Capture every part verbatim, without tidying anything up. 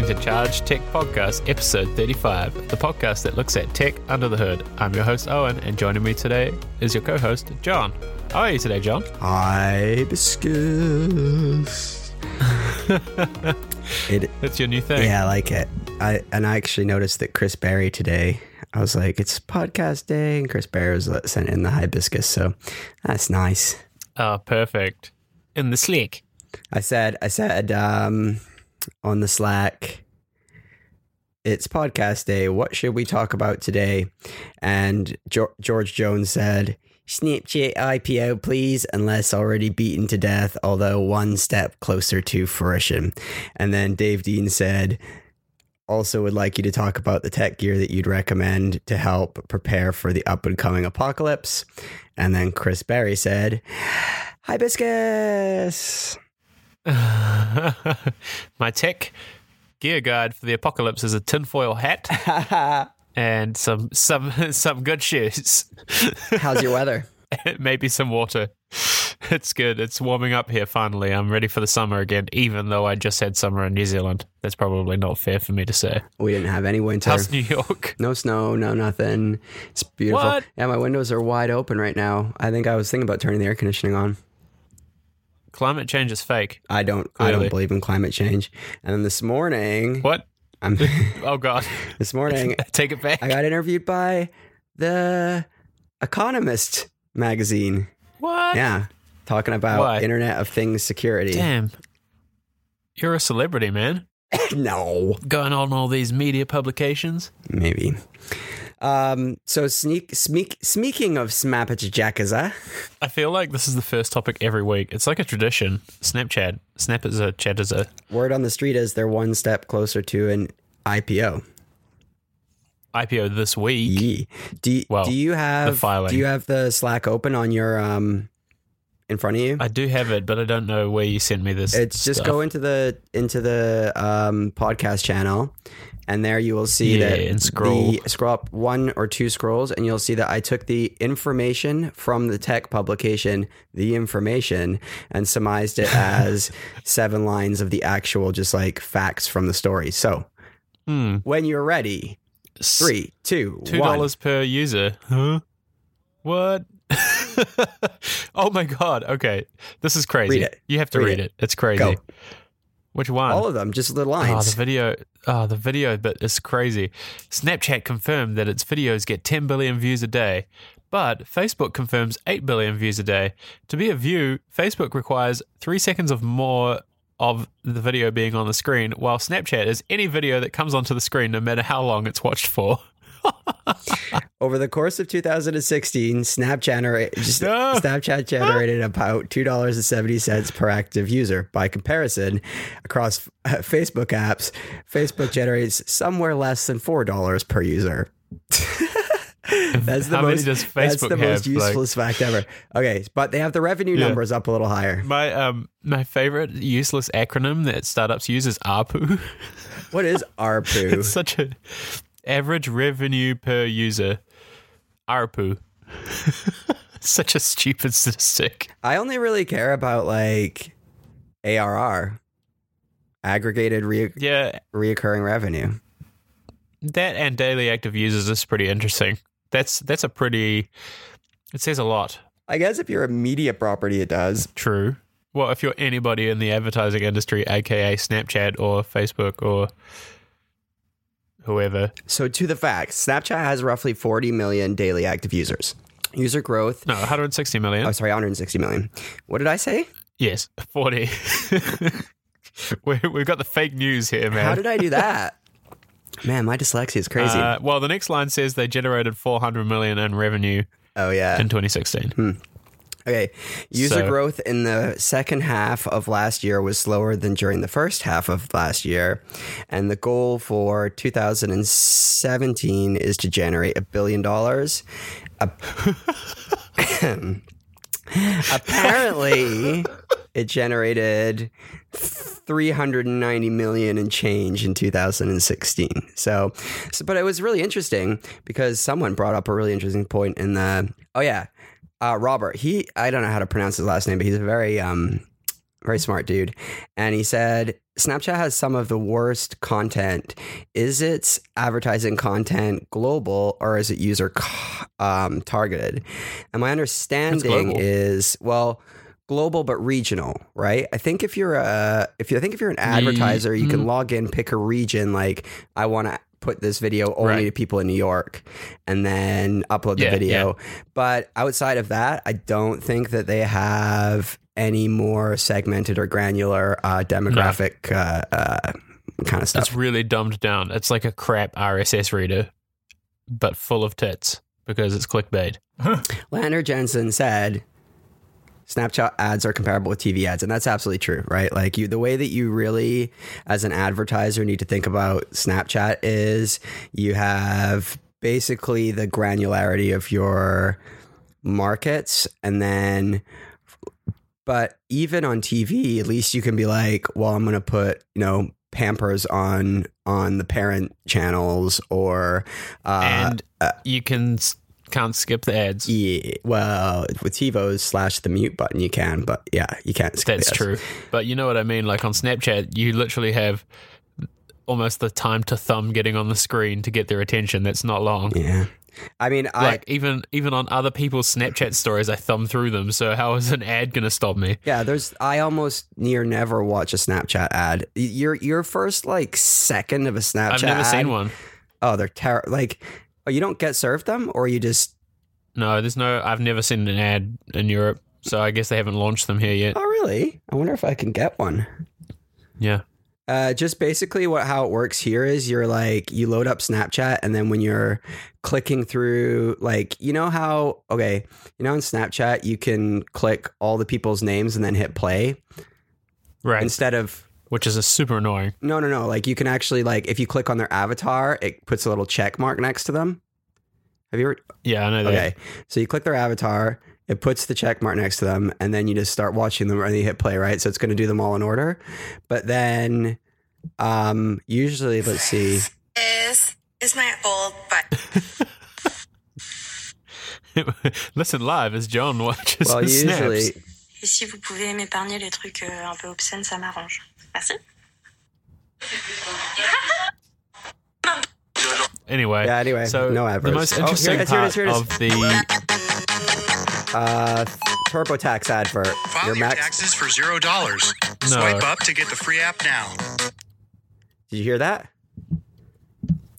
listening to Charge Tech Podcast, episode thirty-five, the podcast that looks at tech under the hood. I'm your host, Owen, and joining me today is your co-host, John. How are you today, John? Hibiscus. it, That's your new thing. Yeah, I like it. I And I actually noticed that Chris Berry today, I was like, it's podcast day, and Chris Berry was sent in the hibiscus, so that's nice. Oh, perfect. In the Slack. I said, I said, um... on the Slack, it's podcast day, what should we talk about today? And Jo- George Jones said, Snapchat I P O please, unless already beaten to death, although one step closer to fruition. And then Dave Dean said, also would like you to talk about the tech gear that you'd recommend to help prepare for the up and coming apocalypse. And then Chris Berry said, hibiscus. My tech gear guide for the apocalypse is a tinfoil hat and some some some good shoes. How's your weather? Maybe some water. It's good. It's warming up here finally. I'm ready for the summer again, even though I just had summer in New Zealand. That's probably not fair for me to say. We didn't have any winter. How's New York? No snow, no nothing. It's beautiful. What? Yeah, my windows are wide open right now. I think I was thinking about turning the air conditioning on. Climate change is fake. I don't. Clearly. I don't believe in climate change. And then this morning, what? I'm, oh God! This morning, take it back. I got interviewed by the Economist magazine. What? Yeah, talking about Why? Internet of Things security. Damn, you're a celebrity, man. No, going on all these media publications. Maybe. Um, so sneak, sneak, speaking of Snapchat Jackaza, I feel like this is the first topic every week. It's like a tradition. Snapchat, Snapchat, Chataza. Word on the street is they're one step closer to an I P O. I P O this week. Yeah. Do, well, do you have, do you have the Slack open on your, um, in front of you? I do have it, but I don't know where you sent me this. It's just stuff. Go into the, into the, um, podcast channel. And there you will see yeah, that and scroll. The, scroll up one or two scrolls, and you'll see that I took the information from the tech publication, the information, and surmised it as seven lines of the actual just like facts from the story. So mm. when you're ready, three, two, two one. two dollars per user. Huh? What? Oh my God. Okay. This is crazy. Read it. You have to read, read it. it. It's crazy. Go. Which one? All of them, just the lines. Oh, the video, oh, the video bit is crazy. Snapchat confirmed that its videos get ten billion views a day, but Facebook confirms eight billion views a day. To be a view, Facebook requires three seconds of more of the video being on the screen, while Snapchat is any video that comes onto the screen, no matter how long it's watched for. Over the course of two thousand sixteen, Snapchat, just, no. Snapchat generated about two dollars and seventy cents per active user. By comparison, across uh, Facebook apps, Facebook generates somewhere less than four dollars per user. That's the, most, that's the most useless like, fact ever. Okay, but they have the revenue yeah. numbers up a little higher. My um, my favorite useless acronym that startups use is A R P U. What is A R P U? It's such a... Average revenue per user, A R P U. Such a stupid statistic. I only really care about like A R R, aggregated re- yeah. reoccurring revenue. That and daily active users is pretty interesting. That's that's a pretty. It says a lot. I guess if you're a media property, it does. True. Well, if you're anybody in the advertising industry, aka Snapchat or Facebook or. Whoever. So to the facts, Snapchat has roughly forty million daily active users. User growth. No, one hundred sixty million. Oh, sorry, one hundred sixty million. What did I say? Yes, forty. we, we've got the fake news here, man. How did I do that? Man, my dyslexia is crazy. Uh, well, the next line says they generated four hundred million in revenue oh, yeah. in twenty sixteen. Hmm. Okay, user so, growth in the second half of last year was slower than during the first half of last year, and the goal for two thousand seventeen is to generate a billion dollars. Apparently, it generated three hundred ninety million and change in two thousand sixteen. So, so, but it was really interesting because someone brought up a really interesting point in the, oh yeah. Uh, Robert, he, I don't know how to pronounce his last name, but he's a very um, very smart dude. And he said, Snapchat has some of the worst content. Is its advertising content global or is it user um, targeted? And my understanding is, well, global, but regional, right? I think if you're a, if you I think if you're an advertiser, you mm-hmm. can log in, pick a region. Like, I want to put this video only right. to people in New York, and then upload the yeah, video. Yeah. But outside of that, I don't think that they have any more segmented or granular uh, demographic no. uh, uh, kind of stuff. It's really dumbed down. It's like a crap R S S reader, but full of tits because it's clickbait. Huh. Lander Jensen said, Snapchat ads are comparable with T V ads, and that's absolutely true, right? Like, you, the way that you really, as an advertiser, need to think about Snapchat is you have basically the granularity of your markets, and then, but even on T V, at least you can be like, well, I'm going to put, you know, Pampers on on the parent channels, or uh, and uh, you can. Can't skip the ads. Yeah, well, with TiVo's slash the mute button, you can, but yeah, you can't skip That's the ads. True. But you know what I mean? Like, on Snapchat, you literally have almost the time to thumb getting on the screen to get their attention. That's not long. Yeah. I mean, like, I, even even on other people's Snapchat stories, I thumb through them. So how is an ad going to stop me? Yeah, there's. I almost near never watch a Snapchat ad. Your your first like second of a Snapchat. I've never ad, seen one. Oh, they're terrible. Like. Oh, you don't get served them, or you just... No, there's no... I've never seen an ad in Europe, so I guess they haven't launched them here yet. Oh, really? I wonder if I can get one. Yeah. Uh, just basically what how it works here is you're like, you load up Snapchat, and then when you're clicking through, like, you know how... Okay, you know on Snapchat, you can click all the people's names and then hit play? Right. Instead of... Which is a super annoying. No, no, no. Like, you can actually, like, if you click on their avatar, it puts a little check mark next to them. Have you ever? Yeah, I know that. Okay. So you click their avatar, it puts the check mark next to them, and then you just start watching them, and you hit play, right? So it's going to do them all in order. But then, um, usually, let's see. Is is my old butt. Listen live as John watches well, the snaps. Well, usually. Et si vous pouvez m'épargner les trucs un peu obscènes, ça m'arrange. Merci. Anyway, yeah, anyway, so no adverts. The most interesting oh, here, part here, here, here, of the uh, TurboTax advert. File your, your max- taxes for zero dollars. No. Swipe up to get the free app now. Did you hear that?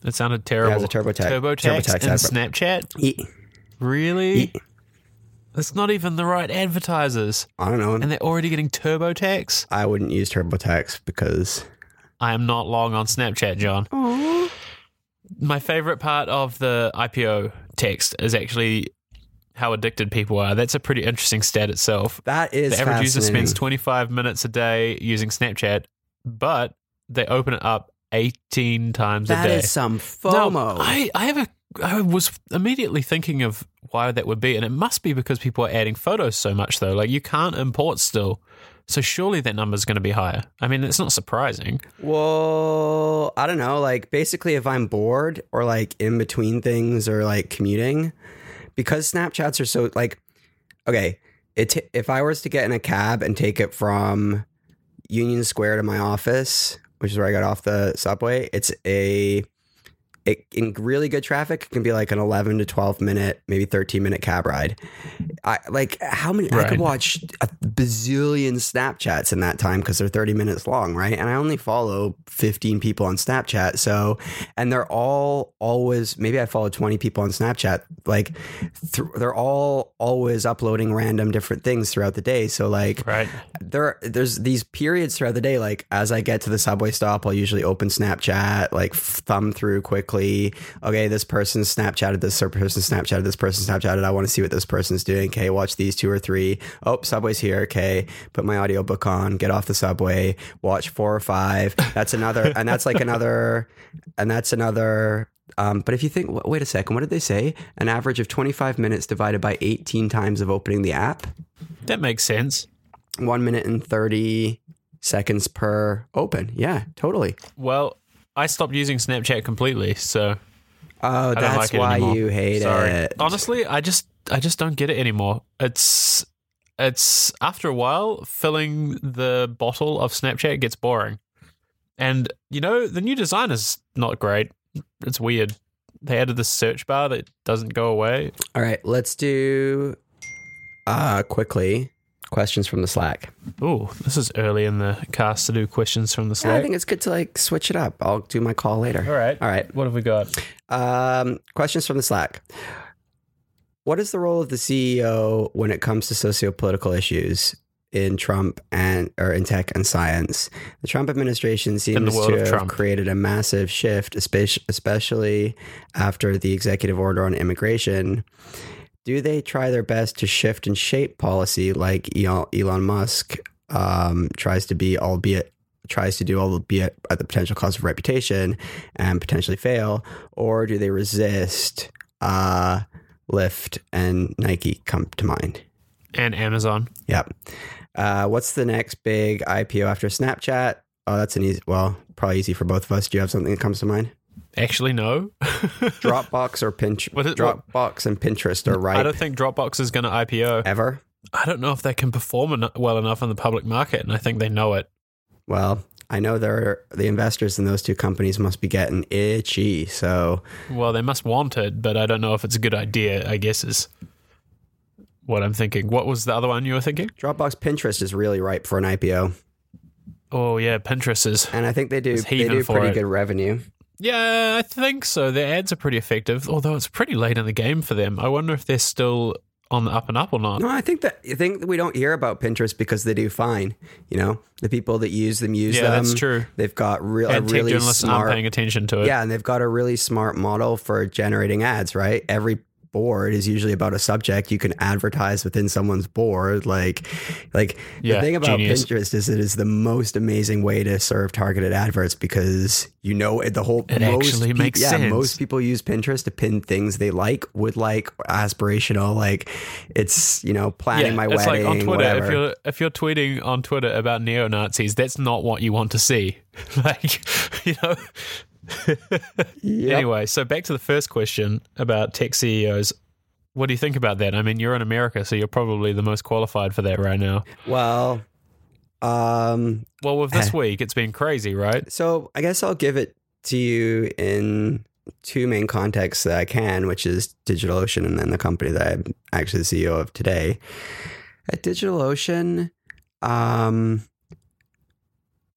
That sounded terrible. Yeah, it was a TurboTax. TurboTax, TurboTax and advert. Snapchat. E- really? E- That's not even the right advertisers. I don't know. And they're already getting TurboTax? I wouldn't use TurboTax because... I am not long on Snapchat, John. Aww. My favorite part of the I P O text is actually how addicted people are. That's a pretty interesting stat itself. That is fascinating. The average user spends twenty-five minutes a day using Snapchat, but they open it up eighteen times that a day. That is some FOMO. Now, I, I have a... I was immediately thinking of why that would be, and it must be because people are adding photos so much, though. Like, you can't import still, so surely that number is going to be higher. I mean, it's not surprising. Well, I don't know. Like, basically, if I'm bored or, like, in between things or, like, commuting, because Snapchats are so, like, okay, it, if I was to get in a cab and take it from Union Square to my office, which is where I got off the subway, it's a... It, in really good traffic, it can be like an eleven to twelve minute, maybe thirteen minute cab ride. I like how many, right. I could watch a bazillion Snapchats in that time because they're thirty minutes long, right? And I only follow fifteen people on Snapchat. So, and they're all always, maybe I follow twenty people on Snapchat. Like th- they're all always uploading random different things throughout the day. So like right. there, there's these periods throughout the day. Like as I get to the subway stop, I'll usually open Snapchat, like thumb through quickly. Okay, this person Snapchatted this person Snapchatted this person Snapchatted. I want to see what this person's doing. Okay, watch these two or three. Oh, subway's here. Okay, put my audiobook on, get off the subway, watch four or five. That's another, and that's like another, and that's another. Um, but if you think, wait a second, what did they say? An average of twenty-five minutes divided by eighteen times of opening the app. That makes sense. One minute and thirty seconds per open. Yeah, totally. Well, I stopped using Snapchat completely, so oh, that's like why anymore. You hate Sorry. It. Honestly, I just I just don't get it anymore. It's it's after a while, filling the bottle of Snapchat gets boring. And, you know, the new design is not great. It's weird. They added this search bar that doesn't go away. All right, let's do uh, quickly questions from the Slack. Ooh, this is early in the cast to do questions from the Slack. Yeah, I think it's good to, like, switch it up. I'll do my call later. All right. All right. What have we got? Um, questions from the Slack. What is the role of the C E O when it comes to socio-political issues in Trump and or in tech and science? The Trump administration seems to have created a massive shift, especially after the executive order on immigration. Do they try their best to shift and shape policy like Elon Musk um, tries to be, albeit tries to do, albeit at the potential cost of reputation and potentially fail? Or do they resist? Uh, Lyft and Nike come to mind. And Amazon. Yep. Uh, what's the next big I P O after Snapchat? Oh, that's an easy, well, probably easy for both of us. Do you have something that comes to mind? Actually, no. Dropbox or Pinterest. What is, Dropbox what? and Pinterest are right. I don't think Dropbox is going to I P O. Ever? I don't know if they can perform en- well enough in the public market, and I think they know it. Well, I know they're, the investors in those two companies must be getting itchy, so... Well, they must want it, but I don't know if it's a good idea, I guess, is what I'm thinking. What was the other one you were thinking? Dropbox. Pinterest is really ripe for an I P O. Oh, yeah, Pinterest is... And I think they do, they do pretty it. good revenue. Yeah, I think so. Their ads are pretty effective, although it's pretty late in the game for them. I wonder if they're still... on the up and up or not? No, I think that I think that we don't hear about Pinterest because they do fine. You know, the people that use them use yeah, them. Yeah, that's true. They've got real and a tech really journalists smart, aren't paying attention to it. Yeah, and they've got a really smart model for generating ads. Right, every board is usually about a subject. You can advertise within someone's board. Like, like yeah, the thing about genius. Pinterest is it is the most amazing way to serve targeted adverts because you know the whole. It most actually pe- makes yeah, sense. Most people use Pinterest to pin things they like, would like, aspirational. Like, it's you know planning yeah, my it's wedding. Like on Twitter, whatever. if you're if you're tweeting on Twitter about neo Nazis, that's not what you want to see. Like, you know. Yep. Anyway, so back to the first question about tech C E Os. What do you think about that? I mean, you're in America, so you're probably the most qualified for that right now. Well, um, well, with this week, it's been crazy, right? So I guess I'll give it to you in two main contexts that I can, which is DigitalOcean and then the company that I'm actually the C E O of today. At DigitalOcean, um,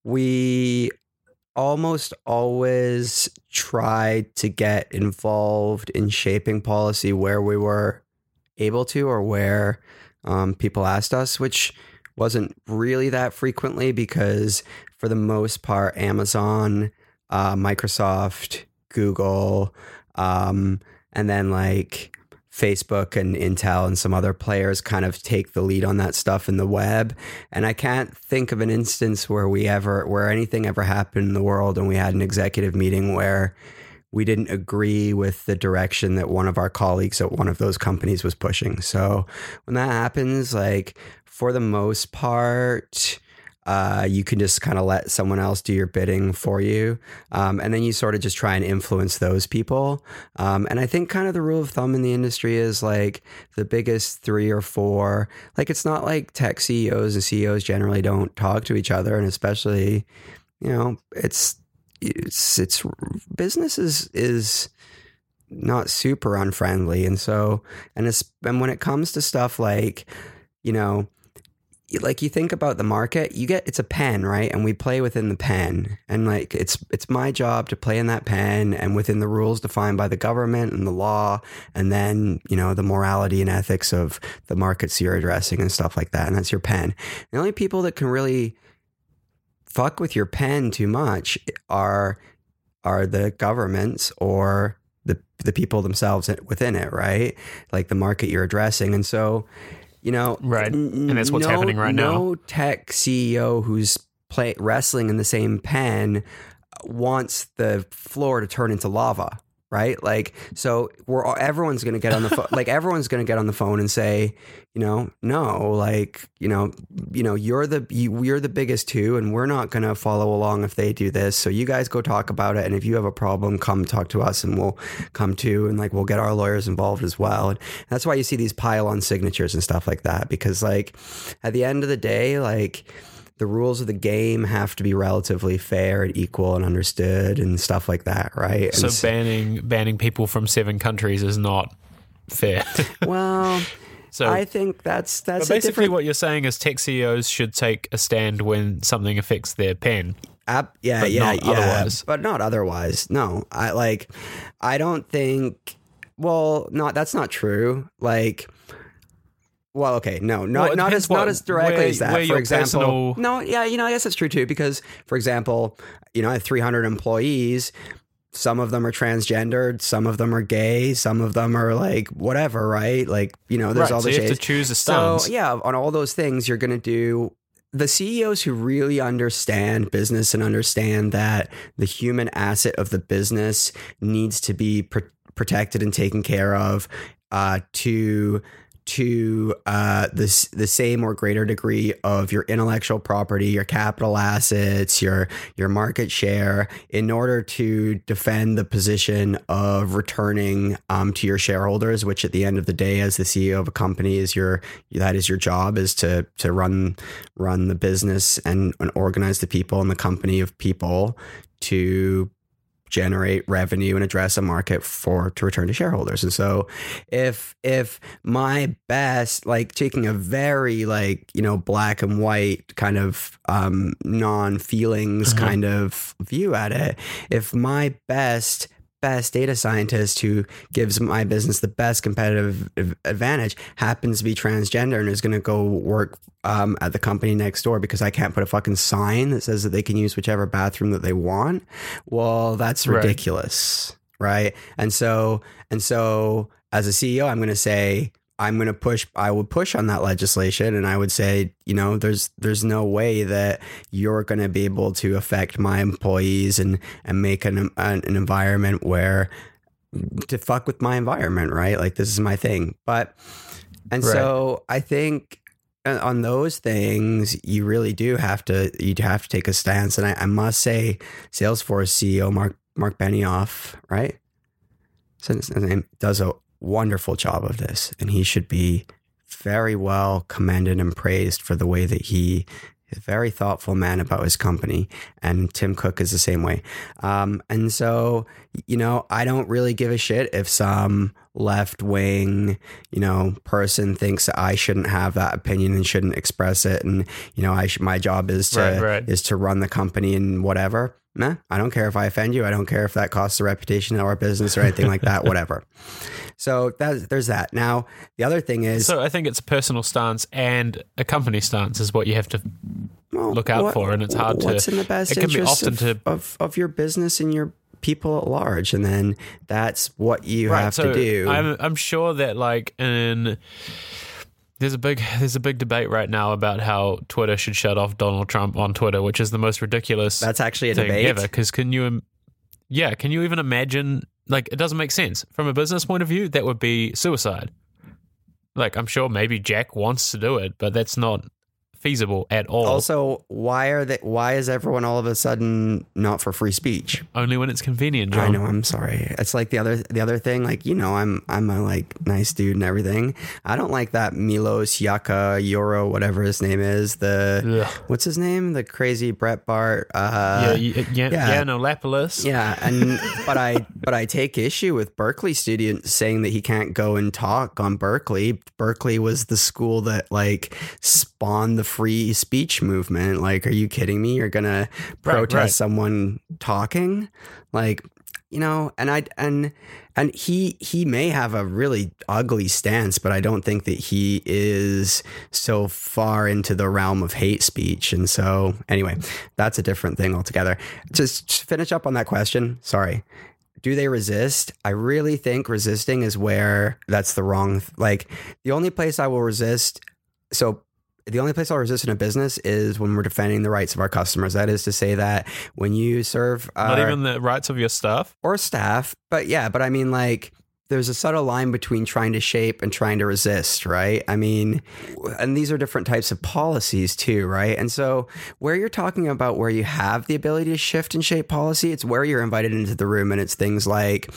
we... almost always tried to get involved in shaping policy where we were able to or where um, people asked us, which wasn't really that frequently because for the most part, Amazon, uh, Microsoft, Google, um, and then like Facebook and Intel and some other players kind of take the lead on that stuff in the web. And I can't think of an instance where we ever, where anything ever happened in the world and we had an executive meeting where we didn't agree with the direction that one of our colleagues at one of those companies was pushing. So when that happens, like for the most part, Uh, you can just kind of let someone else do your bidding for you. Um, and then you sort of just try and influence those people. Um, and I think kind of the rule of thumb in the industry is like the biggest three or four, like it's not like tech C E Os and C E Os generally don't talk to each other. And especially, you know, it's, it's, it's business is, is not super unfriendly. And so, and it's, and when it comes to stuff like, you know, like you think about the market, you get, it's a pen, right? And we play within the pen and like, it's, it's my job to play in that pen and within the rules defined by the government and the law. And then, you know, the morality and ethics of the markets you're addressing and stuff like that. And that's your pen. The only people that can really fuck with your pen too much are, are the governments or the, the people themselves within it, right? Like the market you're addressing. And so, You know, right. n- and that's what's no, happening right no now. No tech C E O who's play, wrestling in the same pen wants the floor to turn into lava, right? Like, so we're all, everyone's going to get on the phone, like everyone's going to get on the phone and say, you know, no, like, you know, you know, you're the, you, you're the biggest two, and we're not going to follow along if they do this. So you guys go talk about it. And if you have a problem, come talk to us and we'll come to, and like, we'll get our lawyers involved as well. And that's why you see these pile on signatures and stuff like that, because like at the end of the day, like, the rules of the game have to be relatively fair and equal and understood and stuff like that, right? So, so banning banning people from seven countries is not fair. Well, so I think that's that's but basically a different... what you're saying is tech C E Os should take a stand when something affects their pen. App, yeah, but yeah, yeah, otherwise. But not otherwise. No, I like. I don't think. Well, not that's not true. Like. Well, okay, no, not well, not as what, not as directly where, as that. For example, personal... no, yeah, you know, I guess that's true too. Because, for example, you know, I have three hundred employees. Some of them are transgendered, some of them are gay, some of them are like whatever, right? Like, you know, there's right, all so the you shades. Have to choose a stance. So yeah, on all those things, you're going to do. The C E Os who really understand business and understand that the human asset of the business needs to be pr- protected and taken care of, uh, to. to uh, the, the same or greater degree of your intellectual property, your capital assets, your your market share, in order to defend the position of returning um, to your shareholders, which at the end of the day, as the C E O of a company, is your that is your job, is to to run run the business and, and organize the people and the company of people to generate revenue and address a market for to return to shareholders. And so if if my best, like taking a very like, you know, black and white kind of um, non-feelings uh-huh. kind of view at it, if my best best data scientist who gives my business the best competitive advantage happens to be transgender and is going to go work um, at the company next door because I can't put a fucking sign that says that they can use whichever bathroom that they want. Well, that's ridiculous. Right. right? And so, and so as a C E O, I'm going to say, I'm going to push, I would push on that legislation, and I would say, you know, there's there's no way that you're going to be able to affect my employees and, and make an, an an environment where to fuck with my environment, right? Like, this is my thing. But, and right. so I think on those things, you really do have to, you have to take a stance. And I, I must say, Salesforce C E O, Mark, Mark Benioff, right? His name does a wonderful job of this, and he should be very well commended and praised for the way that he is a very thoughtful man about his company. And Tim Cook is the same way. Um, and so, you know, I don't really give a shit if some left wing, you know, person thinks that I shouldn't have that opinion and shouldn't express it. And, you know, I sh- my job is to, right, right. is to run the company and whatever. Nah, I don't care if I offend you. I don't care if that costs the reputation of our business or anything like that, whatever. So that, there's that. Now, the other thing is... So I think it's a personal stance and a company stance is what you have to well, look out what, for. And it's hard what's to... What's in the best it can interest be often of, to, of, of your business and your people at large? And then that's what you right, have so to do. I'm, I'm sure that like in... There's a big there's a big debate right now about how Twitter should shut off Donald Trump on Twitter, which is the most ridiculous. That's actually a thing debate ever. Because can you, yeah, can you even imagine? Like, it doesn't make sense from a business point of view. That would be suicide. Like, I'm sure maybe Jack wants to do it, but that's not feasible at all. Also, why are that? Why is everyone all of a sudden not for free speech? Only when it's convenient, John. I know. I'm sorry. It's like the other the other thing. Like, you know, I'm I'm a like nice dude and everything. I don't like that Milos Yaka Yoro, whatever his name is. The Ugh. What's his name? The crazy Brett Bart. Uh, yeah, yeah, yeah, Yiannopoulos. Yeah, and but I but I take issue with Berkeley students saying that he can't go and talk on Berkeley. Berkeley was the school that like spawned the free speech movement. Like, are you kidding me? You're gonna protest right, right. someone talking? Like, you know, and I and and he he may have a really ugly stance, but I don't think that he is so far into the realm of hate speech. And so anyway, that's a different thing altogether. Just, just finish up on that question. Sorry. Do they resist? I really think resisting is where that's the wrong, like the only place I will resist. So The only place I'll resist in a business is when we're defending the rights of our customers. That is to say that when you serve... Our, Not even the rights of your staff? Or staff. But yeah, but I mean, like, there's a subtle line between trying to shape and trying to resist, right? I mean, and these are different types of policies too, right? And so where you're talking about where you have the ability to shift and shape policy, it's where you're invited into the room and it's things like...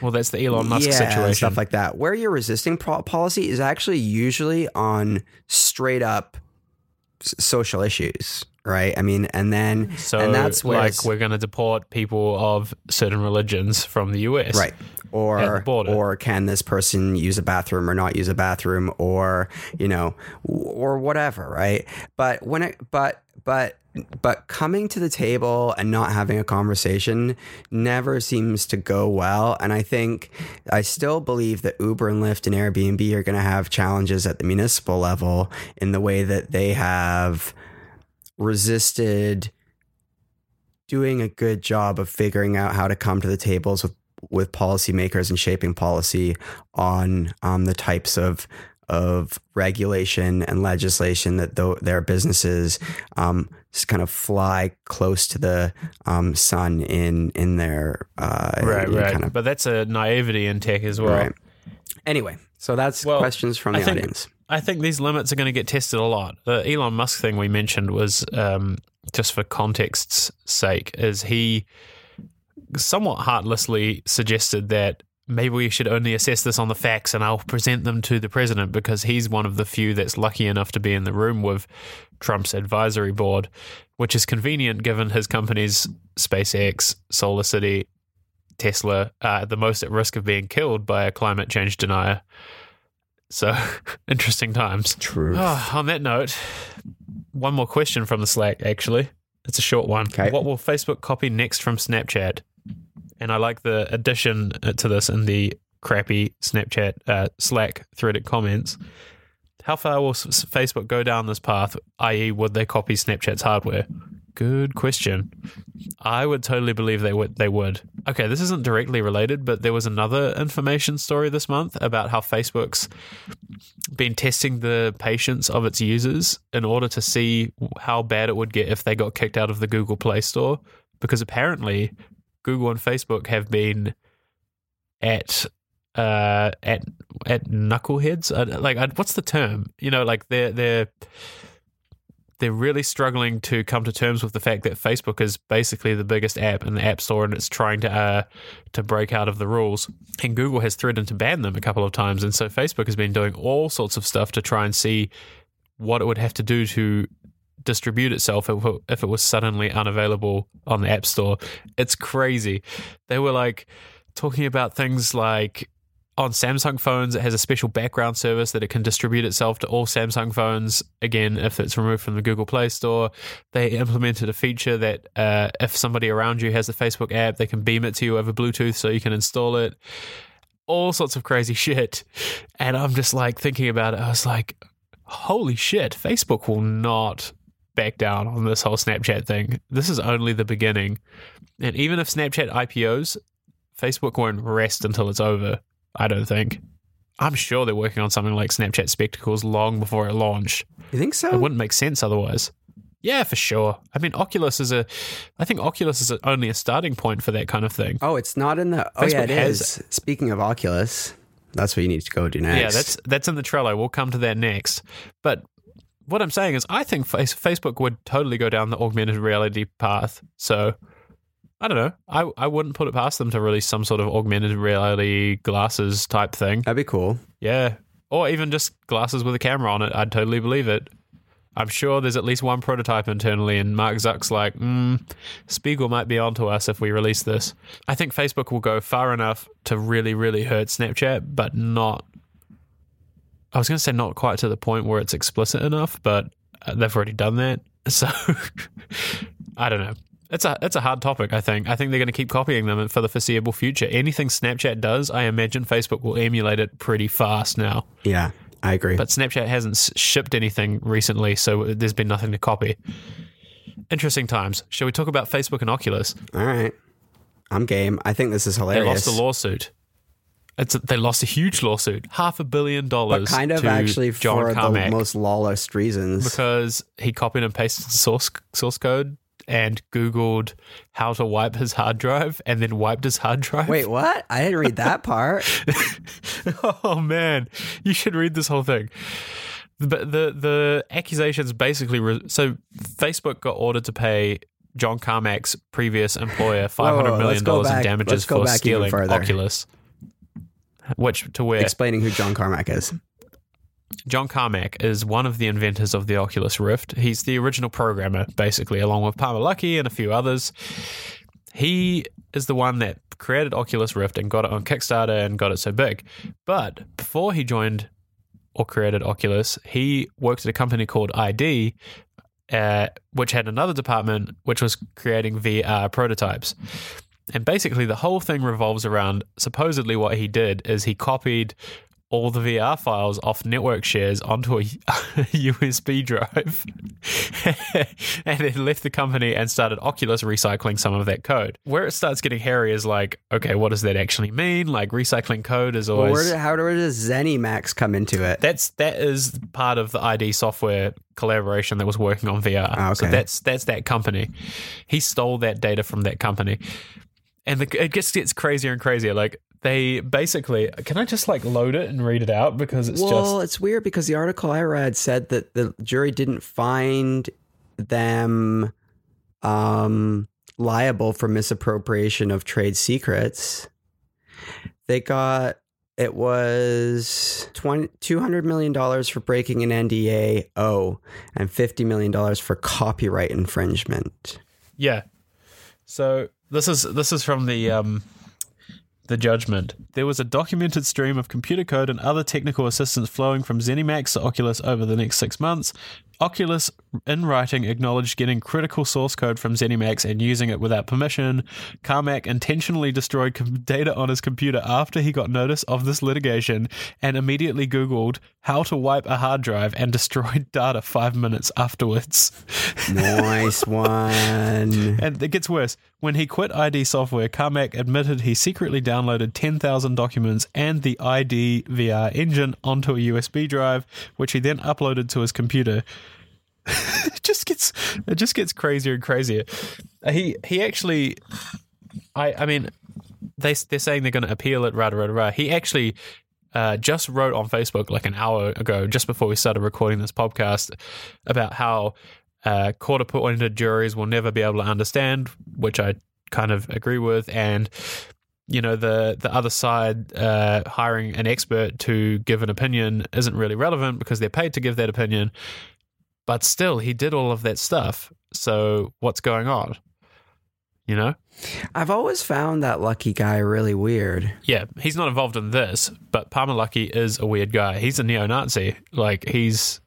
Well, that's the Elon Musk yeah, situation. And stuff like that. Where you're resisting pro- policy is actually usually on straight up s- social issues, right? I mean, and then... So and that's where like we're going to deport people of certain religions from the U S. Right. Or or can this person use a bathroom or not use a bathroom or, you know, or whatever, right? But when it but but but coming to the table and not having a conversation never seems to go well. And I think I still believe that Uber and Lyft and Airbnb are going to have challenges at the municipal level in the way that they have resisted doing a good job of figuring out how to come to the tables with with policymakers and shaping policy on um, the types of of regulation and legislation that th- their businesses um, just kind of fly close to the um, sun in in their uh, right, in right. Kind of, but that's a naivety in tech as well. Right. Anyway, so that's well, questions from the I think, audience. I think these limits are going to get tested a lot. The Elon Musk thing we mentioned was um, just for context's sake, is he. somewhat heartlessly suggested that maybe we should only assess this on the facts and I'll present them to the president because he's one of the few that's lucky enough to be in the room with Trump's advisory board, which is convenient given his companies, SpaceX, SolarCity, Tesla, are the most at risk of being killed by a climate change denier. So, interesting times. True. Oh, on that note, one more question from the Slack, actually. It's a short one. Okay. What will Facebook copy next from Snapchat? And I like the addition to this in the crappy Snapchat uh, Slack threaded comments. How far will Facebook go down this path, that is would they copy Snapchat's hardware? Good question. I would totally believe they would. They would. Okay, this isn't directly related, but there was another information story this month about how Facebook's been testing the patience of its users in order to see how bad it would get if they got kicked out of the Google Play Store, because apparently Google and Facebook have been at uh, at at knuckleheads. Like, what's the term? You know, like they're they're. They're really struggling to come to terms with the fact that Facebook is basically the biggest app in the App Store and it's trying to uh, to break out of the rules. And Google has threatened to ban them a couple of times. And so Facebook has been doing all sorts of stuff to try and see what it would have to do to distribute itself if it was suddenly unavailable on the App Store. It's crazy. They were like talking about things like on Samsung phones, it has a special background service that it can distribute itself to all Samsung phones, again, if it's removed from the Google Play Store. They implemented a feature that uh, if somebody around you has the Facebook app, they can beam it to you over Bluetooth so you can install it. All sorts of crazy shit. And I'm just like thinking about it. I was like, holy shit, Facebook will not back down on this whole Snapchat thing. This is only the beginning. And even if Snapchat I P Os, Facebook won't rest until it's over. I don't think. I'm sure they're working on something like Snapchat Spectacles long before it launched. You think so? It wouldn't make sense otherwise. Yeah, for sure. I mean, Oculus is a... I think Oculus is a, only a starting point for that kind of thing. Oh, it's not in the... Oh, Facebook yeah, it has, is. Speaking of Oculus, that's what you need to go do next. Yeah, that's that's in the Trello. We'll come to that next. But what I'm saying is I think face, Facebook would totally go down the augmented reality path. So... I don't know. I, I wouldn't put it past them to release some sort of augmented reality glasses type thing. That'd be cool. Yeah. Or even just glasses with a camera on it. I'd totally believe it. I'm sure there's at least one prototype internally and Mark Zuck's like, mm, Spiegel might be onto us if we release this. I think Facebook will go far enough to really, really hurt Snapchat, but not... I was going to say not quite to the point where it's explicit enough, but they've already done that. So, I don't know. It's a it's a hard topic, I think. I think they're going to keep copying them for the foreseeable future. Anything Snapchat does, I imagine Facebook will emulate it pretty fast now. Yeah, I agree. But Snapchat hasn't shipped anything recently, so there's been nothing to copy. Interesting times. Shall we talk about Facebook and Oculus? All right. I'm game. I think this is hilarious. They lost a lawsuit. It's, they lost a huge lawsuit, half a billion dollars. But kind of to actually John for Carmack the most lawless reasons. Because he copied and pasted source source code and Googled how to wipe his hard drive and then wiped his hard drive. Wait, what? I didn't read that part. Oh, man. You should read this whole thing. But the, the accusations basically... Re- so Facebook got ordered to pay John Carmack's previous employer five hundred million dollars whoa, whoa, in back, damages for stealing Oculus. Which to where explaining who John Carmack is. John Carmack is one of the inventors of the Oculus Rift. He's the original programmer, basically, along with Palmer Luckey and a few others. He is the one that created Oculus Rift and got it on Kickstarter and got it so big. But before he joined or created Oculus, he worked at a company called I D, uh, which had another department which was creating V R prototypes. And basically the whole thing revolves around supposedly what he did is he copied all the V R files off network shares onto a U S B drive and then left the company and started Oculus recycling some of that code. Where it starts getting hairy is like, okay, what does that actually mean? Like recycling code is always... Well, where do, how does ZeniMax come into it? That's That is part of the I D Software collaboration that was working on V R. Oh, okay. So that's, that's that company. He stole that data from that company. And the, it just gets crazier and crazier. Like they basically, can I just like load it and read it out because it's well, just. Well, it's weird because the article I read said that the jury didn't find them um, liable for misappropriation of trade secrets. They got it was two hundred million dollars for breaking an N D A, oh, and fifty million dollars for copyright infringement. Yeah, so. This is this is from the um, the judgment. There was a documented stream of computer code and other technical assistance flowing from ZeniMax to Oculus over the next six months. Oculus, in writing, acknowledged getting critical source code from ZeniMax and using it without permission. Carmack intentionally destroyed com- data on his computer after he got notice of this litigation and immediately Googled how to wipe a hard drive and destroyed data five minutes afterwards. Nice one. And it gets worse. When he quit I D Software, Carmack admitted he secretly downloaded ten thousand documents and the I D V R engine onto a U S B drive, which he then uploaded to his computer. It just gets it just gets crazier and crazier. He he actually, I I mean, they they're saying they're going to appeal it. Rah rah rah. He actually uh, just wrote on Facebook like an hour ago, just before we started recording this podcast, about how uh, court-appointed juries will never be able to understand, which I kind of agree with, and. You know, the the other side uh, hiring an expert to give an opinion isn't really relevant because they're paid to give that opinion. But still, he did all of that stuff. So what's going on? You know? I've always found that Luckey guy really weird. Yeah, he's not involved in this, but Palmer Luckey is a weird guy. He's a neo-Nazi. Like, he's...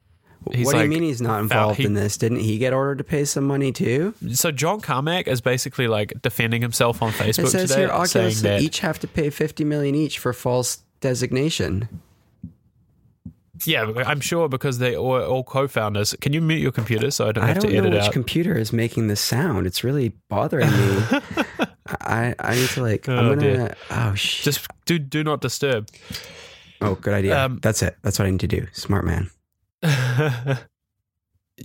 He's what do like, you mean he's not involved he, in this? Didn't he get ordered to pay some money too? So John Carmack is basically like defending himself on Facebook today. It says today here Oculus each have to pay fifty million dollars each for false designation. Yeah, I'm sure because they are all co-founders. Can you mute your computer so I don't have I don't to edit out? I don't know which computer is making this sound. It's really bothering me. I, I need to like, oh, I'm going to, oh shit. Just do, do not disturb. Oh, good idea. Um, That's it. That's what I need to do. Smart man.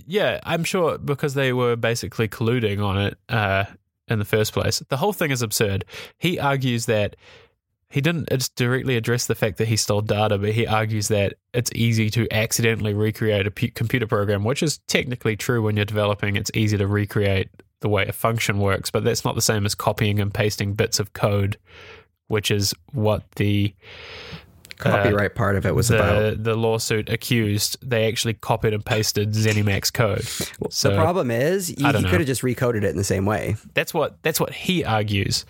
Yeah, I'm sure because they were basically colluding on it uh, in the first place. The whole thing is absurd. He argues that he didn't directly address the fact that he stole data, but he argues that it's easy to accidentally recreate a p- computer program, which is technically true when you're developing. It's easy to recreate the way a function works, but that's not the same as copying and pasting bits of code, which is what the... Copyright uh, part of it was the, about the lawsuit accused. They actually copied and pasted ZeniMax code. So, the problem is, you, you could have just recoded it in the same way. That's what that's what he argues.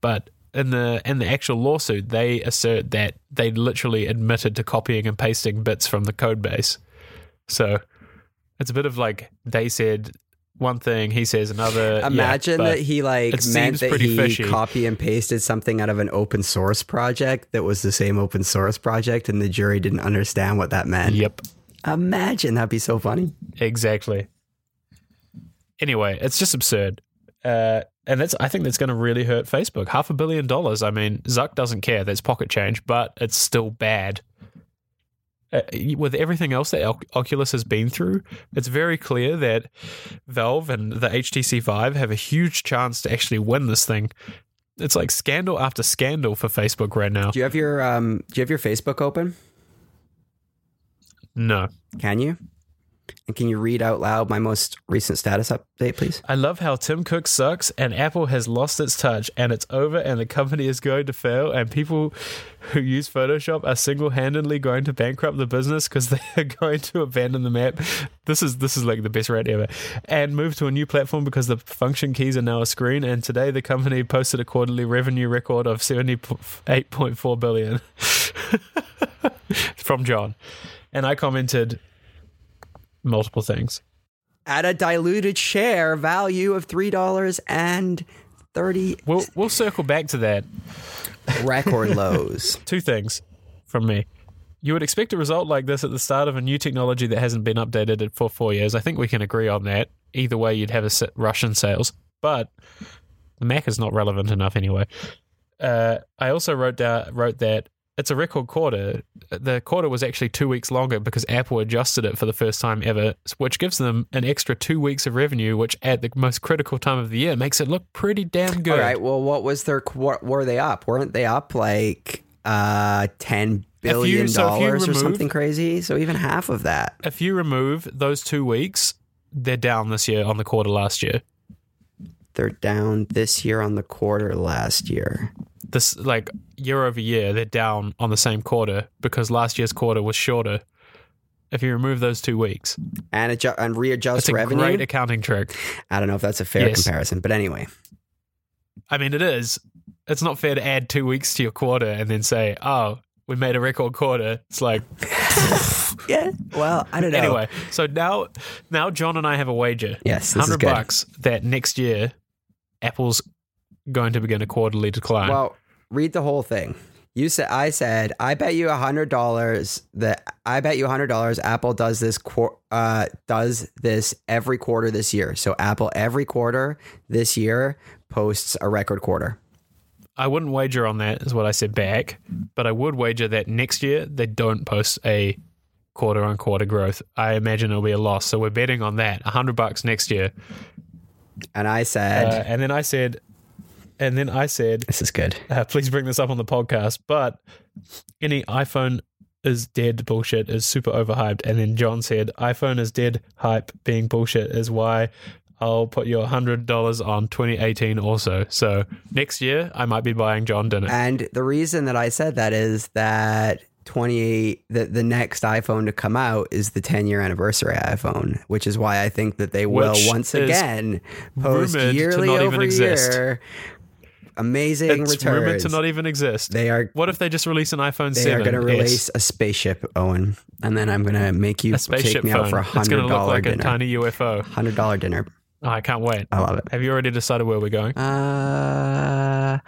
But in the in the actual lawsuit, they assert that they literally admitted to copying and pasting bits from the code base. So it's a bit of like they said one thing, he says another. Imagine yeah, that he like meant that he fishy. copy and pasted something out of an open source project that was the same open source project, and the jury didn't understand what that meant. Yep. Imagine that'd be so funny. Exactly. Anyway, it's just absurd. Uh, and that's, I think that's going to really hurt Facebook. Half a billion dollars. I mean, Zuck doesn't care. That's pocket change, but it's still bad. Uh, with everything else that Oculus has been through, it's very clear that Valve and the H T C Vive have a huge chance to actually win this thing. It's like scandal after scandal for Facebook right now. Do you have your um, Do you have your Facebook open? No. Can you? And can you read out loud my most recent status update, please? I love how Tim Cook sucks and Apple has lost its touch and it's over and the company is going to fail and people who use Photoshop are single-handedly going to bankrupt the business because they are going to abandon the map. This is this is like the best rant ever. And move to a new platform because the function keys are now a screen. And today the company posted a quarterly revenue record of seventy-eight point four billion dollars from John. And I commented... multiple things. At a diluted share value of three dollars and thirty cents. We'll, we'll circle back to that. Record lows. Two things from me. You would expect a result like this at the start of a new technology that hasn't been updated for four years. I think we can agree on that. Either way, you'd have a rush in sales. But the Mac is not relevant enough anyway. Uh, I also wrote down, wrote that it's a record quarter. The quarter was actually two weeks longer because Apple adjusted it for the first time ever, which gives them an extra two weeks of revenue, which at the most critical time of the year makes it look pretty damn good. All right. Well, what was their? What were they up? Weren't they up like uh, ten billion dollars or something crazy? So even half of that. If you remove those two weeks, they're down this year on the quarter last year. They're down this year on the quarter last year. This like year over year, they're down on the same quarter because last year's quarter was shorter. If you remove those two weeks and adjust and readjust revenue, it's a great accounting trick. I don't know if that's a fair yes. comparison, but anyway, I mean it is. It's not fair to add two weeks to your quarter and then say, "Oh, we made a record quarter." It's like, yeah. Well, I don't know. Anyway, so now, now John and I have a wager. Yes, this is good. one hundred bucks that next year, Apple's going to begin a quarterly decline. Well, read the whole thing. You said, I said, I bet you a hundred dollars that I bet you a hundred dollars Apple does this qu- uh, does this every quarter this year. So Apple every quarter this year posts a record quarter. I wouldn't wager on that is what I said back, but I would wager that next year they don't post a quarter on quarter growth. I imagine it'll be a loss. So we're betting on that a hundred bucks next year. And I said, uh, and then I said, And then I said, this is good. Uh, please bring this up on the podcast. But any iPhone is dead bullshit is super overhyped. And then John said, iPhone is dead hype being bullshit is why I'll put your one hundred dollars on twenty eighteen also. So next year I might be buying John dinner. And the reason that I said that is that twenty the, the next iPhone to come out is the ten year anniversary iPhone, which is why I think that they will which once again post yearly to not over even exist. Year. Amazing it's returns. Rumored to not even exist. They are. What if they just release an iPhone they seven? They are going to release a spaceship, Owen, and then I'm going to make you take me phone. Out for a hundred dollar dinner. It's going to look like dinner. A tiny U F O. Hundred dollar dinner. Oh, I can't wait. I love it. Have you already decided where we're going? Uh,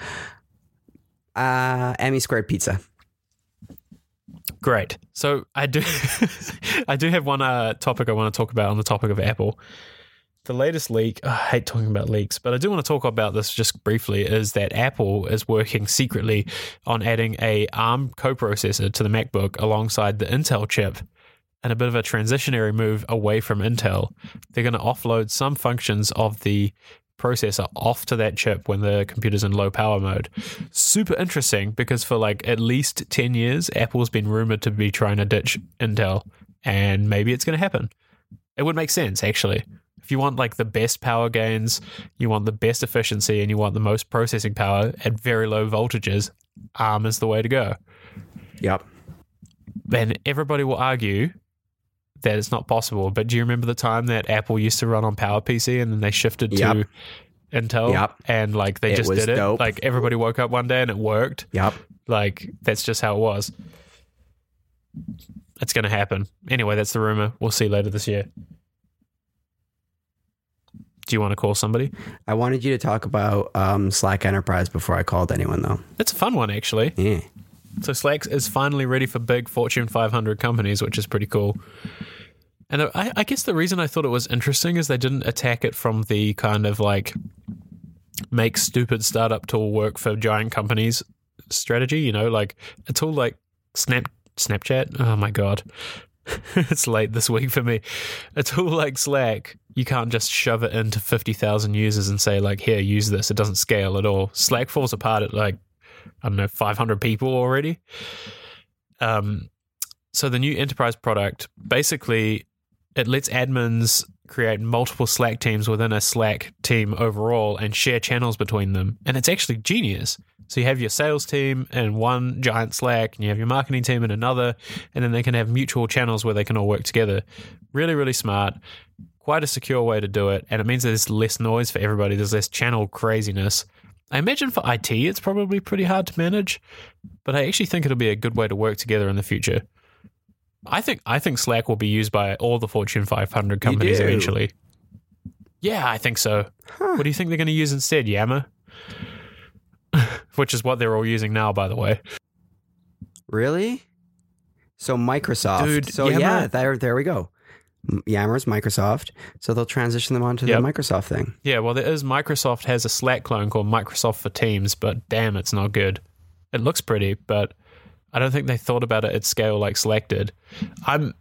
uh, Emmy Squared Pizza. Great. So I do, I do have one uh, topic I want to talk about on the topic of Apple. The latest leak, oh, I hate talking about leaks, but I do want to talk about this just briefly, is that Apple is working secretly on adding a ARM coprocessor to the MacBook alongside the Intel chip and a bit of a transitionary move away from Intel. They're going to offload some functions of the processor off to that chip when the computer's in low power mode. Super interesting because for like at least ten years, Apple's been rumored to be trying to ditch Intel, and maybe it's going to happen. It would make sense, actually. If you want like the best power gains, you want the best efficiency, and you want the most processing power at very low voltages, ARM is the way to go. Yep. And everybody will argue that it's not possible. But do you remember the time that Apple used to run on PowerPC and then they shifted yep. to Intel? Yep. And like they it just did it. Dope. Like everybody woke up one day and it worked. Yep. Like that's just how it was. It's going to happen. Anyway, that's the rumor. We'll see later this year. Do you want to call somebody? I wanted you to talk about um, Slack Enterprise before I called anyone, though. It's a fun one, actually. Yeah. So Slack is finally ready for big Fortune five hundred companies, which is pretty cool. And I, I guess the reason I thought it was interesting is they didn't attack it from the kind of like make stupid startup tool work for giant companies strategy, you know, like a tool like Snap Snapchat. Oh my God. It's late this week for me. A tool like Slack, you can't just shove it into fifty thousand users and say like, here, use this. It doesn't scale at all. Slack falls apart at like, I don't know, five hundred people already. Um, so the new enterprise product, basically it lets admins create multiple Slack teams within a Slack team overall and share channels between them. And it's actually genius. So you have your sales team in one giant Slack and you have your marketing team in another, and then they can have mutual channels where they can all work together. Really, really smart, quite a secure way to do it. And it means there's less noise for everybody. There's less channel craziness. I imagine for I T, it's probably pretty hard to manage, but I actually think it'll be a good way to work together in the future. I think I think Slack will be used by all the Fortune five hundred companies eventually. Yeah, I think so. Huh. What do you think they're going to use instead, Yammer? Which is what they're all using now, by the way. Really? So Microsoft. Dude, so Yammer. yeah, there, there we go. Yammer's Microsoft. So they'll transition them onto yep. the Microsoft thing. Yeah, well, there is. Microsoft has a Slack clone called Microsoft for Teams, but damn, it's not good. It looks pretty, but I don't think they thought about it at scale like Slack did. I'm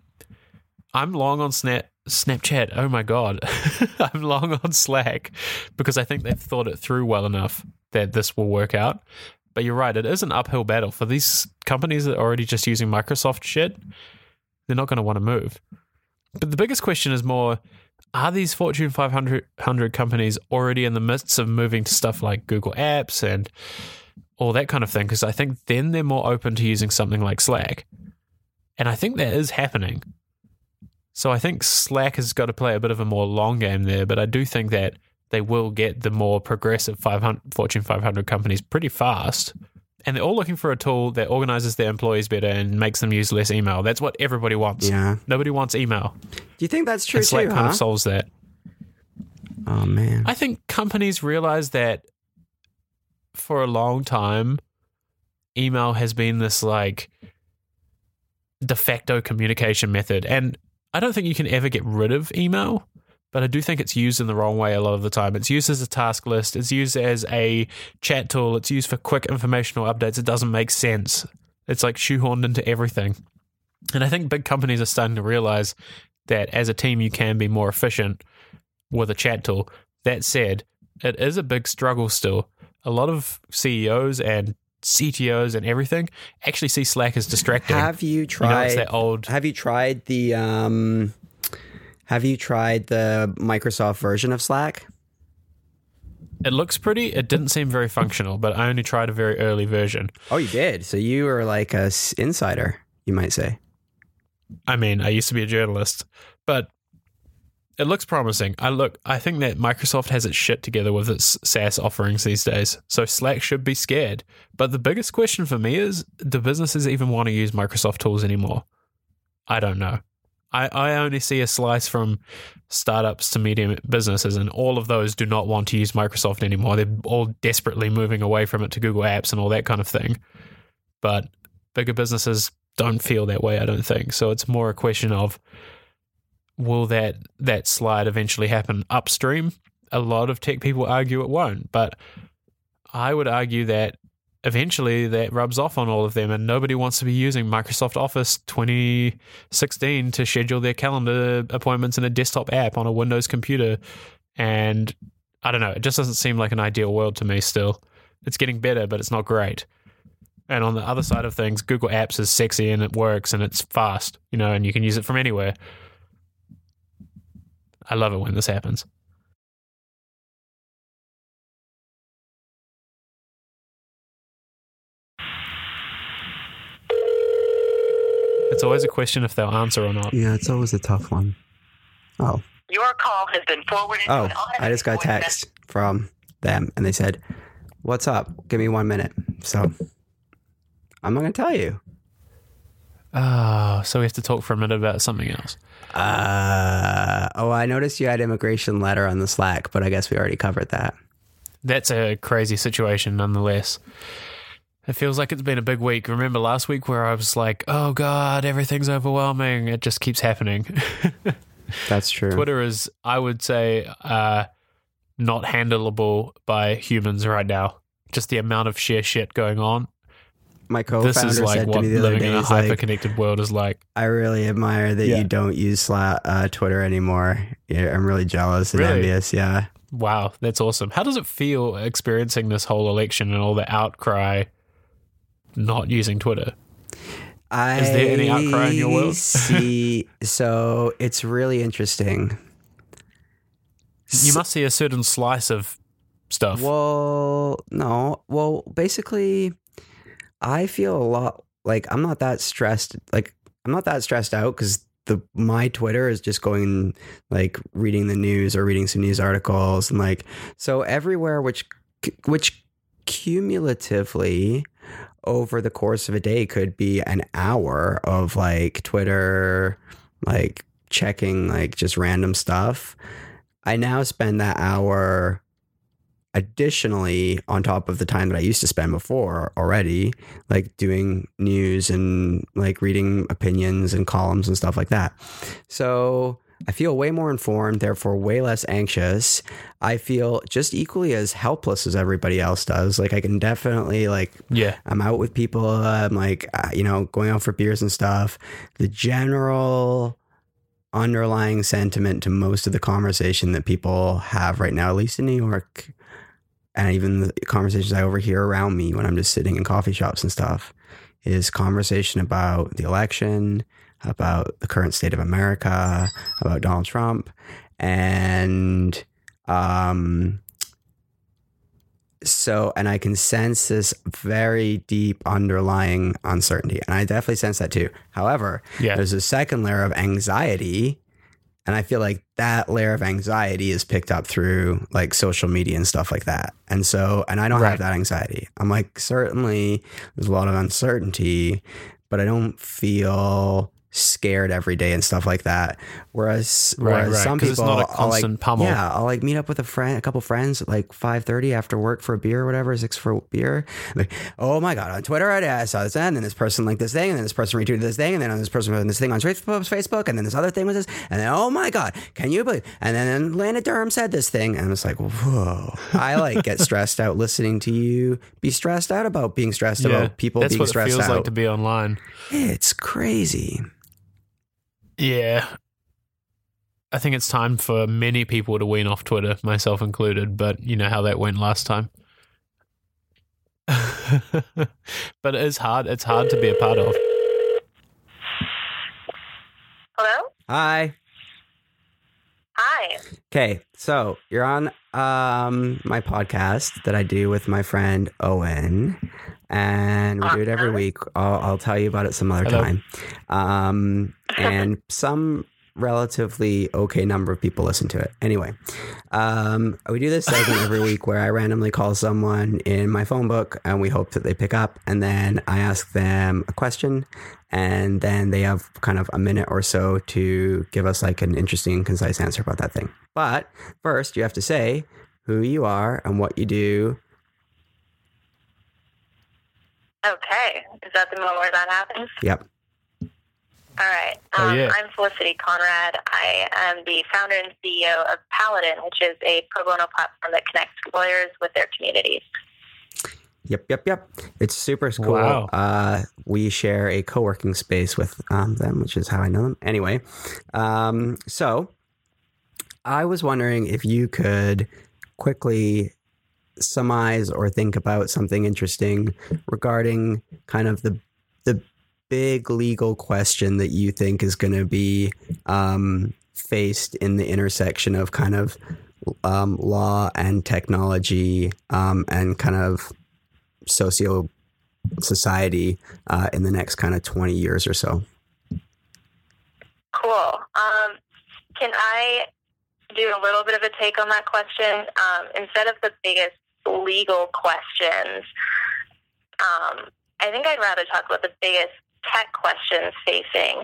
I'm long on Snap Snapchat. Oh my God. I'm long on Slack because I think they've thought it through well enough that this will work out. But you're right, it is an uphill battle. For these companies that are already just using Microsoft shit, they're not going to want to move. But the biggest question is more, are these Fortune five hundred companies already in the midst of moving to stuff like Google Apps and all that kind of thing? Because I think then they're more open to using something like Slack. And I think that is happening. So I think Slack has got to play a bit of a more long game there, but I do think that they will get the more progressive five hundred, Fortune five hundred companies pretty fast. And they're all looking for a tool that organizes their employees better and makes them use less email. That's what everybody wants. Yeah. Nobody wants email. Do you think that's true and Slack too, kind huh? of solves that. Oh, man. I think companies realize that for a long time, email has been this like de facto communication method. And I don't think you can ever get rid of email, but I do think it's used in the wrong way a lot of the time. It's used as a task list. It's used as a chat tool. It's used for quick informational updates. It doesn't make sense. It's like shoehorned into everything. And I think big companies are starting to realize that as a team, you can be more efficient with a chat tool. That said, it is a big struggle still. A lot of C E Os and C T Os and everything actually see Slack as distracting. Have you tried? You know, it's that old. Have you tried the? Um, have you tried the Microsoft version of Slack? It looks pretty. It didn't seem very functional, but I only tried a very early version. Oh, you did. So you were like a insider, you might say. I mean, I used to be a journalist, but it looks promising. I look. I think that Microsoft has its shit together with its SaaS offerings these days, so Slack should be scared. But the biggest question for me is, do businesses even want to use Microsoft tools anymore? I don't know. I, I only see a slice from startups to medium businesses, and all of those do not want to use Microsoft anymore. They're all desperately moving away from it to Google Apps and all that kind of thing. But bigger businesses don't feel that way, I don't think. So it's more a question of, will that, that slide eventually happen upstream? A lot of tech people argue it won't, but I would argue that eventually that rubs off on all of them and nobody wants to be using Microsoft Office twenty sixteen to schedule their calendar appointments in a desktop app on a Windows computer. And I don't know, it just doesn't seem like an ideal world to me still. It's getting better, but it's not great. And on the other side of things, Google Apps is sexy and it works and it's fast, you know, and you can use it from anywhere. I love it when this happens. It's always a question if they'll answer or not. Yeah, it's always a tough one. Oh. Your call has been forwarded. Oh, I just got a text from them and they said, "What's up? Give me one minute." So I'm not going to tell you. Oh, so we have to talk for a minute about something else. Uh, oh, I noticed you had immigration letter on the Slack, but I guess we already covered that. That's a crazy situation nonetheless. It feels like it's been a big week. Remember last week where I was like, oh God, everything's overwhelming. It just keeps happening. That's true. Twitter is, I would say, uh, not handleable by humans right now. Just the amount of sheer shit going on. My co-founder this is like said what to me the living other day, in a hyper-connected like, world is like. I really admire that yeah. you don't use Slack, uh, Twitter anymore. Yeah, I'm really jealous and really? envious. Yeah. Wow, that's awesome. How does it feel experiencing this whole election and all the outcry not using Twitter? I is there any outcry in your world? see, so it's really interesting. You must see a certain slice of stuff. Well, no. Well, basically, I feel a lot like I'm not that stressed. Like I'm not that stressed out because the my Twitter is just going like reading the news or reading some news articles and like so everywhere, which which cumulatively over the course of a day could be an hour of like Twitter, like checking like just random stuff. I now spend that hour additionally on top of the time that I used to spend before already, like doing news and like reading opinions and columns and stuff like that. So I feel way more informed, therefore way less anxious. I feel just equally as helpless as everybody else does. Like I can definitely like, yeah, I'm out with people. I'm like, you know, going out for beers and stuff. The general underlying sentiment to most of the conversation that people have right now, at least in New York, and even the conversations I overhear around me when I'm just sitting in coffee shops and stuff, is conversation about the election, about the current state of America, about Donald Trump, and um, so and I can sense this very deep underlying uncertainty, and I definitely sense that too. However, yeah. there's a second layer of anxiety, and I feel like that layer of anxiety is picked up through like social media and stuff like that. And so, and I don't right. have that anxiety. I'm like, certainly there's a lot of uncertainty, but I don't feel scared every day and stuff like that. Whereas, right, whereas right. some people, it's not a I'll like, pummel. yeah, I'll like meet up with a friend, a couple friends at like five thirty after work for a beer or whatever, six for a beer. I'm like, oh my God, on Twitter, I saw this and then this person liked this thing and then this person retweeted this thing and then this person put this thing on Facebook and then this other thing was this and then, oh my God, can you believe? And then Lana Durham said this thing and it's like, whoa, I like get stressed out listening to you be stressed out about being stressed yeah, about people being stressed out. That's what it feels out. like to be online. It's crazy. Yeah, I think it's time for many people to wean off Twitter, myself included, but you know how that went last time. But it is hard. It's hard to be a part of. Hello? Hi. Hi. Okay, so you're on um, my podcast that I do with my friend Owen, and we do it every week. I'll, I'll tell you about it some other Hello. time. Um, and some relatively okay number of people listen to it. Anyway, um, we do this segment every week where I randomly call someone in my phone book and we hope that they pick up. And then I ask them a question and then they have kind of a minute or so to give us like an interesting and concise answer about that thing. But first you have to say who you are and what you do. Okay. Is that the moment where that happens? Yep. All right. Um, oh, yeah. I'm Felicity Conrad. I am the founder and C E O of Paladin, which is a pro bono platform that connects lawyers with their communities. Yep, yep, yep. It's super cool. Wow. Uh, we share a co-working space with um, them, which is how I know them. Anyway, um, so I was wondering if you could quickly surmise or think about something interesting regarding kind of the the big legal question that you think is going to be um, faced in the intersection of kind of um, law and technology um, and kind of socio society uh, in the next kind of twenty years or so. Cool. Um, can I do a little bit of a take on that question? Um, instead of the biggest legal questions, um, I think I'd rather talk about the biggest tech questions facing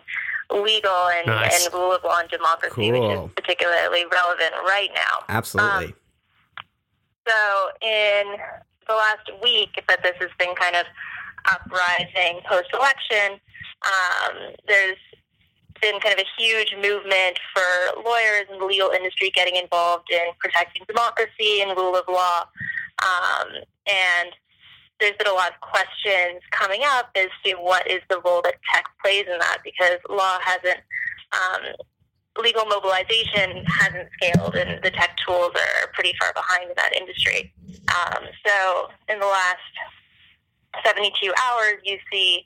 legal and, nice. and rule of law and democracy, cool. which is particularly relevant right now. Absolutely. Um, so in the last week that this has been kind of uprising post-election, um, there's been kind of a huge movement for lawyers and the legal industry getting involved in protecting democracy and rule of law. Um, and there's been a lot of questions coming up as to what is the role that tech plays in that, because law hasn't, um, legal mobilization hasn't scaled, and the tech tools are pretty far behind in that industry. Um, so in the last seventy-two hours, you see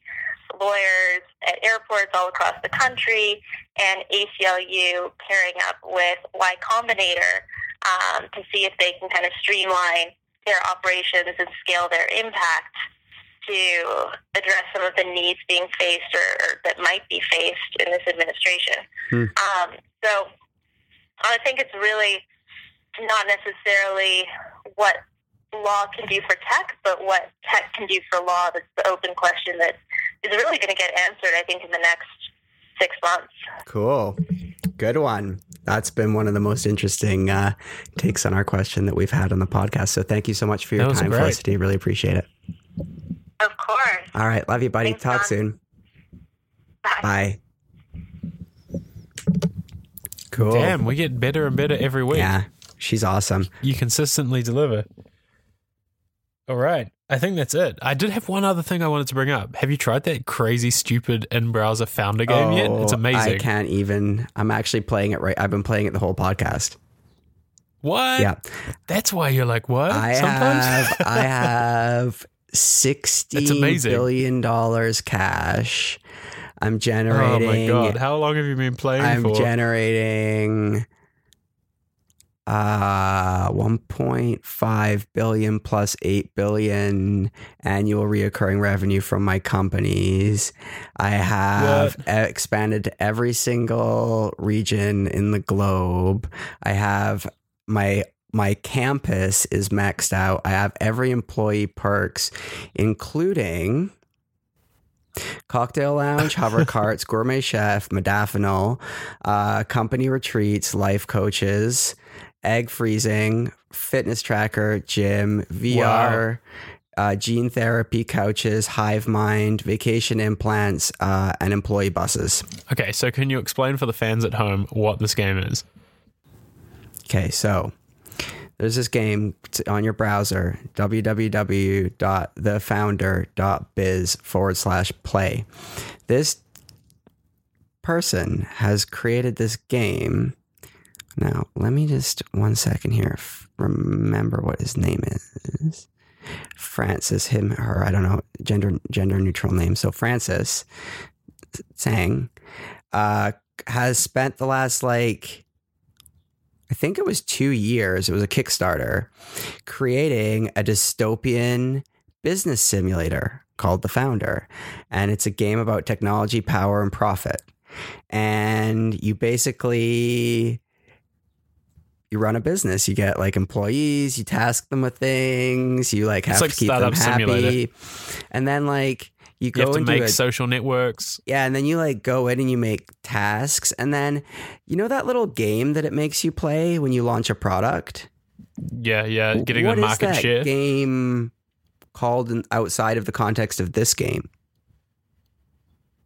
lawyers at airports all across the country and A C L U pairing up with Y Combinator um, to see if they can kind of streamline their operations and scale their impact to address some of the needs being faced or, or that might be faced in this administration. Mm. Um, so I think it's really not necessarily what law can do for tech, but what tech can do for law. That's the open question that is really going to get answered, I think, in the next six months. Cool. Good one. That's been one of the most interesting uh, takes on our question that we've had on the podcast. So thank you so much for your time, great. Felicity. Really appreciate it. Of course. All right. Love you, buddy. Thanks, Talk John. soon. Bye. Bye. Cool. Damn, we get better and better every week. Yeah, she's awesome. You consistently deliver. All right. I think that's it. I did have one other thing I wanted to bring up. Have you tried that crazy, stupid in-browser founder game oh, yet? It's amazing. I can't even. I'm actually playing it right. I've been playing it the whole podcast. What? Yeah. That's why you're like, what? I Sometimes? have, I have sixteen billion dollars cash. I'm generating. Oh my God. How long have you been playing I'm for? I'm generating Uh, one point five billion plus eight billion annual reoccurring revenue from my companies. I have what? expanded to every single region in the globe. I have my, my campus is maxed out. I have every employee perks, including cocktail lounge, hover carts, gourmet chef, modafinil, uh, company retreats, life coaches, egg freezing, fitness tracker, gym, V R, wow. uh, gene therapy couches, hive mind, vacation implants, uh, and employee buses. Okay, so can you explain for the fans at home what this game is? Okay, so there's this game on your browser, www.thefounder.biz forward slash play. This person has created this game. Now, let me just one second here. F- remember what his name is. Francis, him, her, I don't know, gender gender neutral name. So Francis Tseng uh, has spent the last, like, I think it was two years. It was a Kickstarter creating a dystopian business simulator called The Founder. And it's a game about technology, power, and profit. And you basically... you run a business, you get like employees, you task them with things, you like have like to keep them happy. Simulator. And then like you, you go have to and make do a, social networks. Yeah. And then you like go in and you make tasks. And then, you know, that little game that it makes you play when you launch a product. Yeah. Yeah. Getting what a market is that share game called in, outside of the context of this game.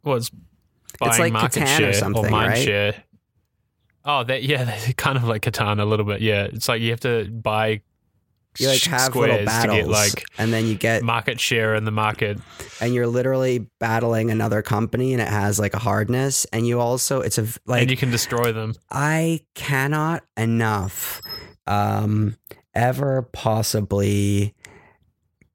Well, it's, it's like Catan or something, or right? Share. Oh, that yeah, that's kind of like Catan a little bit. Yeah, it's like you have to buy you like have squares little battles, to get like, and then you get market share in the market, and you're literally battling another company, and it has like a hardness, and you also it's a like and you can destroy them. I cannot enough um, ever possibly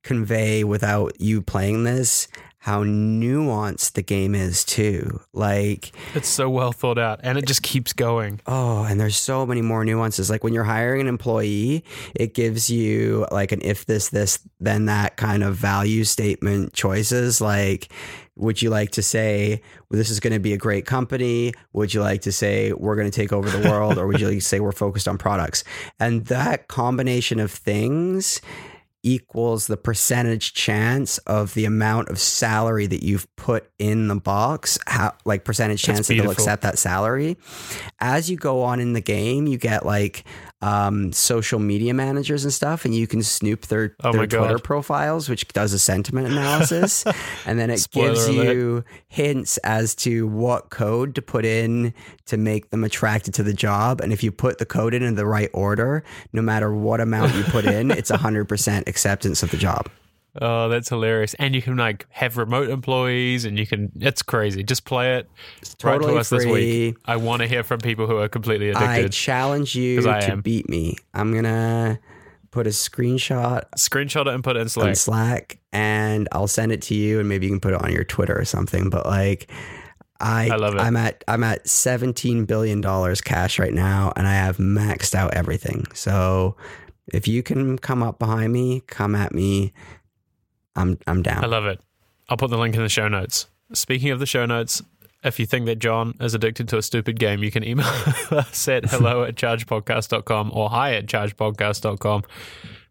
convey without you playing this how nuanced the game is too. Like it's so well thought out and it just keeps going. Oh, and there's so many more nuances. Like when you're hiring an employee, it gives you like an if this, this, then that kind of value statement choices. Like, would you like to say, well, this is going to be a great company? Would you like to say we're going to take over the world? Or would you like to say we're focused on products? And that combination of things equals the percentage chance of the amount of salary that you've put in the box, how, like percentage chance that they'll accept that salary. As you go on in the game, you get like um, social media managers and stuff, and you can snoop their, oh their Twitter profiles, which does a sentiment analysis. And then it Spoiler gives alert. you hints as to what code to put in to make them attracted to the job. And if you put the code in in the right order, no matter what amount you put in, it's one hundred percent acceptance of the job. Oh, that's hilarious. And you can like have remote employees and you can, it's crazy. Just play it. It's totally Write to us free. This week. I want to hear from people who are completely addicted. I challenge you I to am. beat me. I'm going to put a screenshot. Screenshot it and put it in Slack. In Slack. And I'll send it to you and maybe you can put it on your Twitter or something. But like, I, I love it. I'm at, I'm at seventeen billion dollars cash right now and I have maxed out everything. So if you can come up behind me, come at me. I'm I'm down. I love it. I'll put the link in the show notes. Speaking of the show notes, if you think that John is addicted to a stupid game, you can email us at hello at chargepodcast dot com or hi at chargepodcast dot com.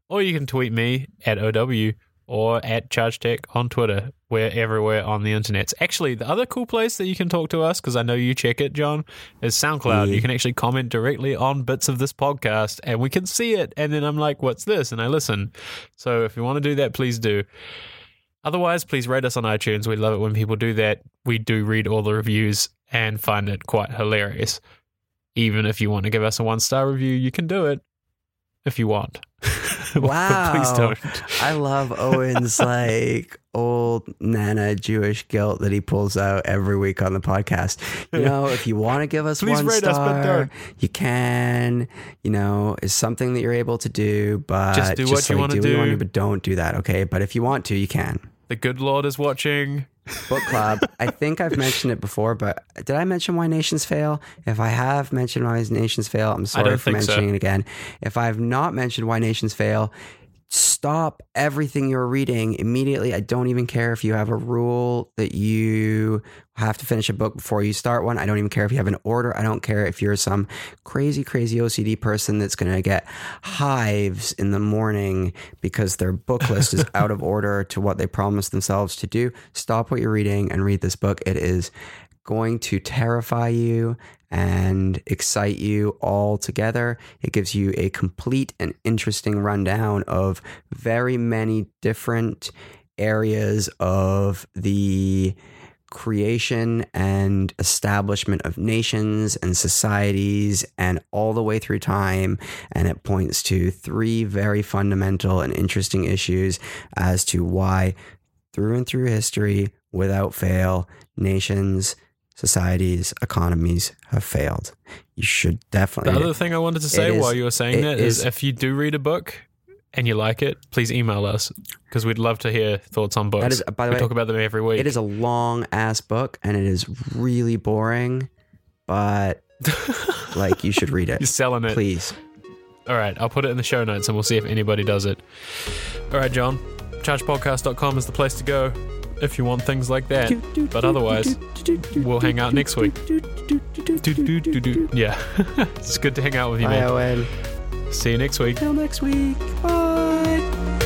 Or you can tweet me at O W or at ChargeTech on Twitter. We're everywhere on the internet. Actually, the other cool place that you can talk to us, because I know you check it, John, is SoundCloud. Yeah. You can actually comment directly on bits of this podcast, and we can see it, and then I'm like, what's this? And I listen. So if you want to do that, please do. Otherwise, please rate us on iTunes. We love it when people do that. We do read all the reviews and find it quite hilarious. Even if you want to give us a one-star review, you can do it if you want. Wow. Please don't. I love Owen's like old Nana Jewish guilt that he pulls out every week on the podcast. You know, if you want to give us Please one rate star, us, but don't. You can, you know, it's something that you're able to do, but just do just what like, you want to do, do. do. But don't do that. Okay. But if you want to, you can. The good Lord is watching. Book club. I think I've mentioned it before, but did I mention Why Nations Fail? If I have mentioned Why Nations Fail, I'm sorry for mentioning so. it again. If I've not mentioned Why Nations Fail, stop everything you're reading immediately. I don't even care if you have a rule that you have to finish a book before you start one. I don't even care if you have an order. I don't care if you're some crazy, crazy O C D person that's going to get hives in the morning because their book list is out of order to what they promised themselves to do. Stop what you're reading and read this book. It is going to terrify you and excite you all together. It gives you a complete and interesting rundown of very many different areas of the creation and establishment of nations and societies and all the way through time. And it points to three very fundamental and interesting issues as to why through and through history, without fail, nations, societies, economies have failed. You should definitely. The other thing I wanted to say is, while you were saying that is, is if you do read a book and you like it, please email us because we'd love to hear thoughts on books. That is, by the way, we talk about them every week. It is a long ass book and it is really boring, but like you should read it. You're selling it. Please. All right. I'll put it in the show notes and we'll see if anybody does it. All right, John. charge podcast dot com is the place to go if you want things like that. But otherwise, we'll hang out next week. Yeah. It's good to hang out with you, man. Bye, Owen. See you next week. Till next week. Bye.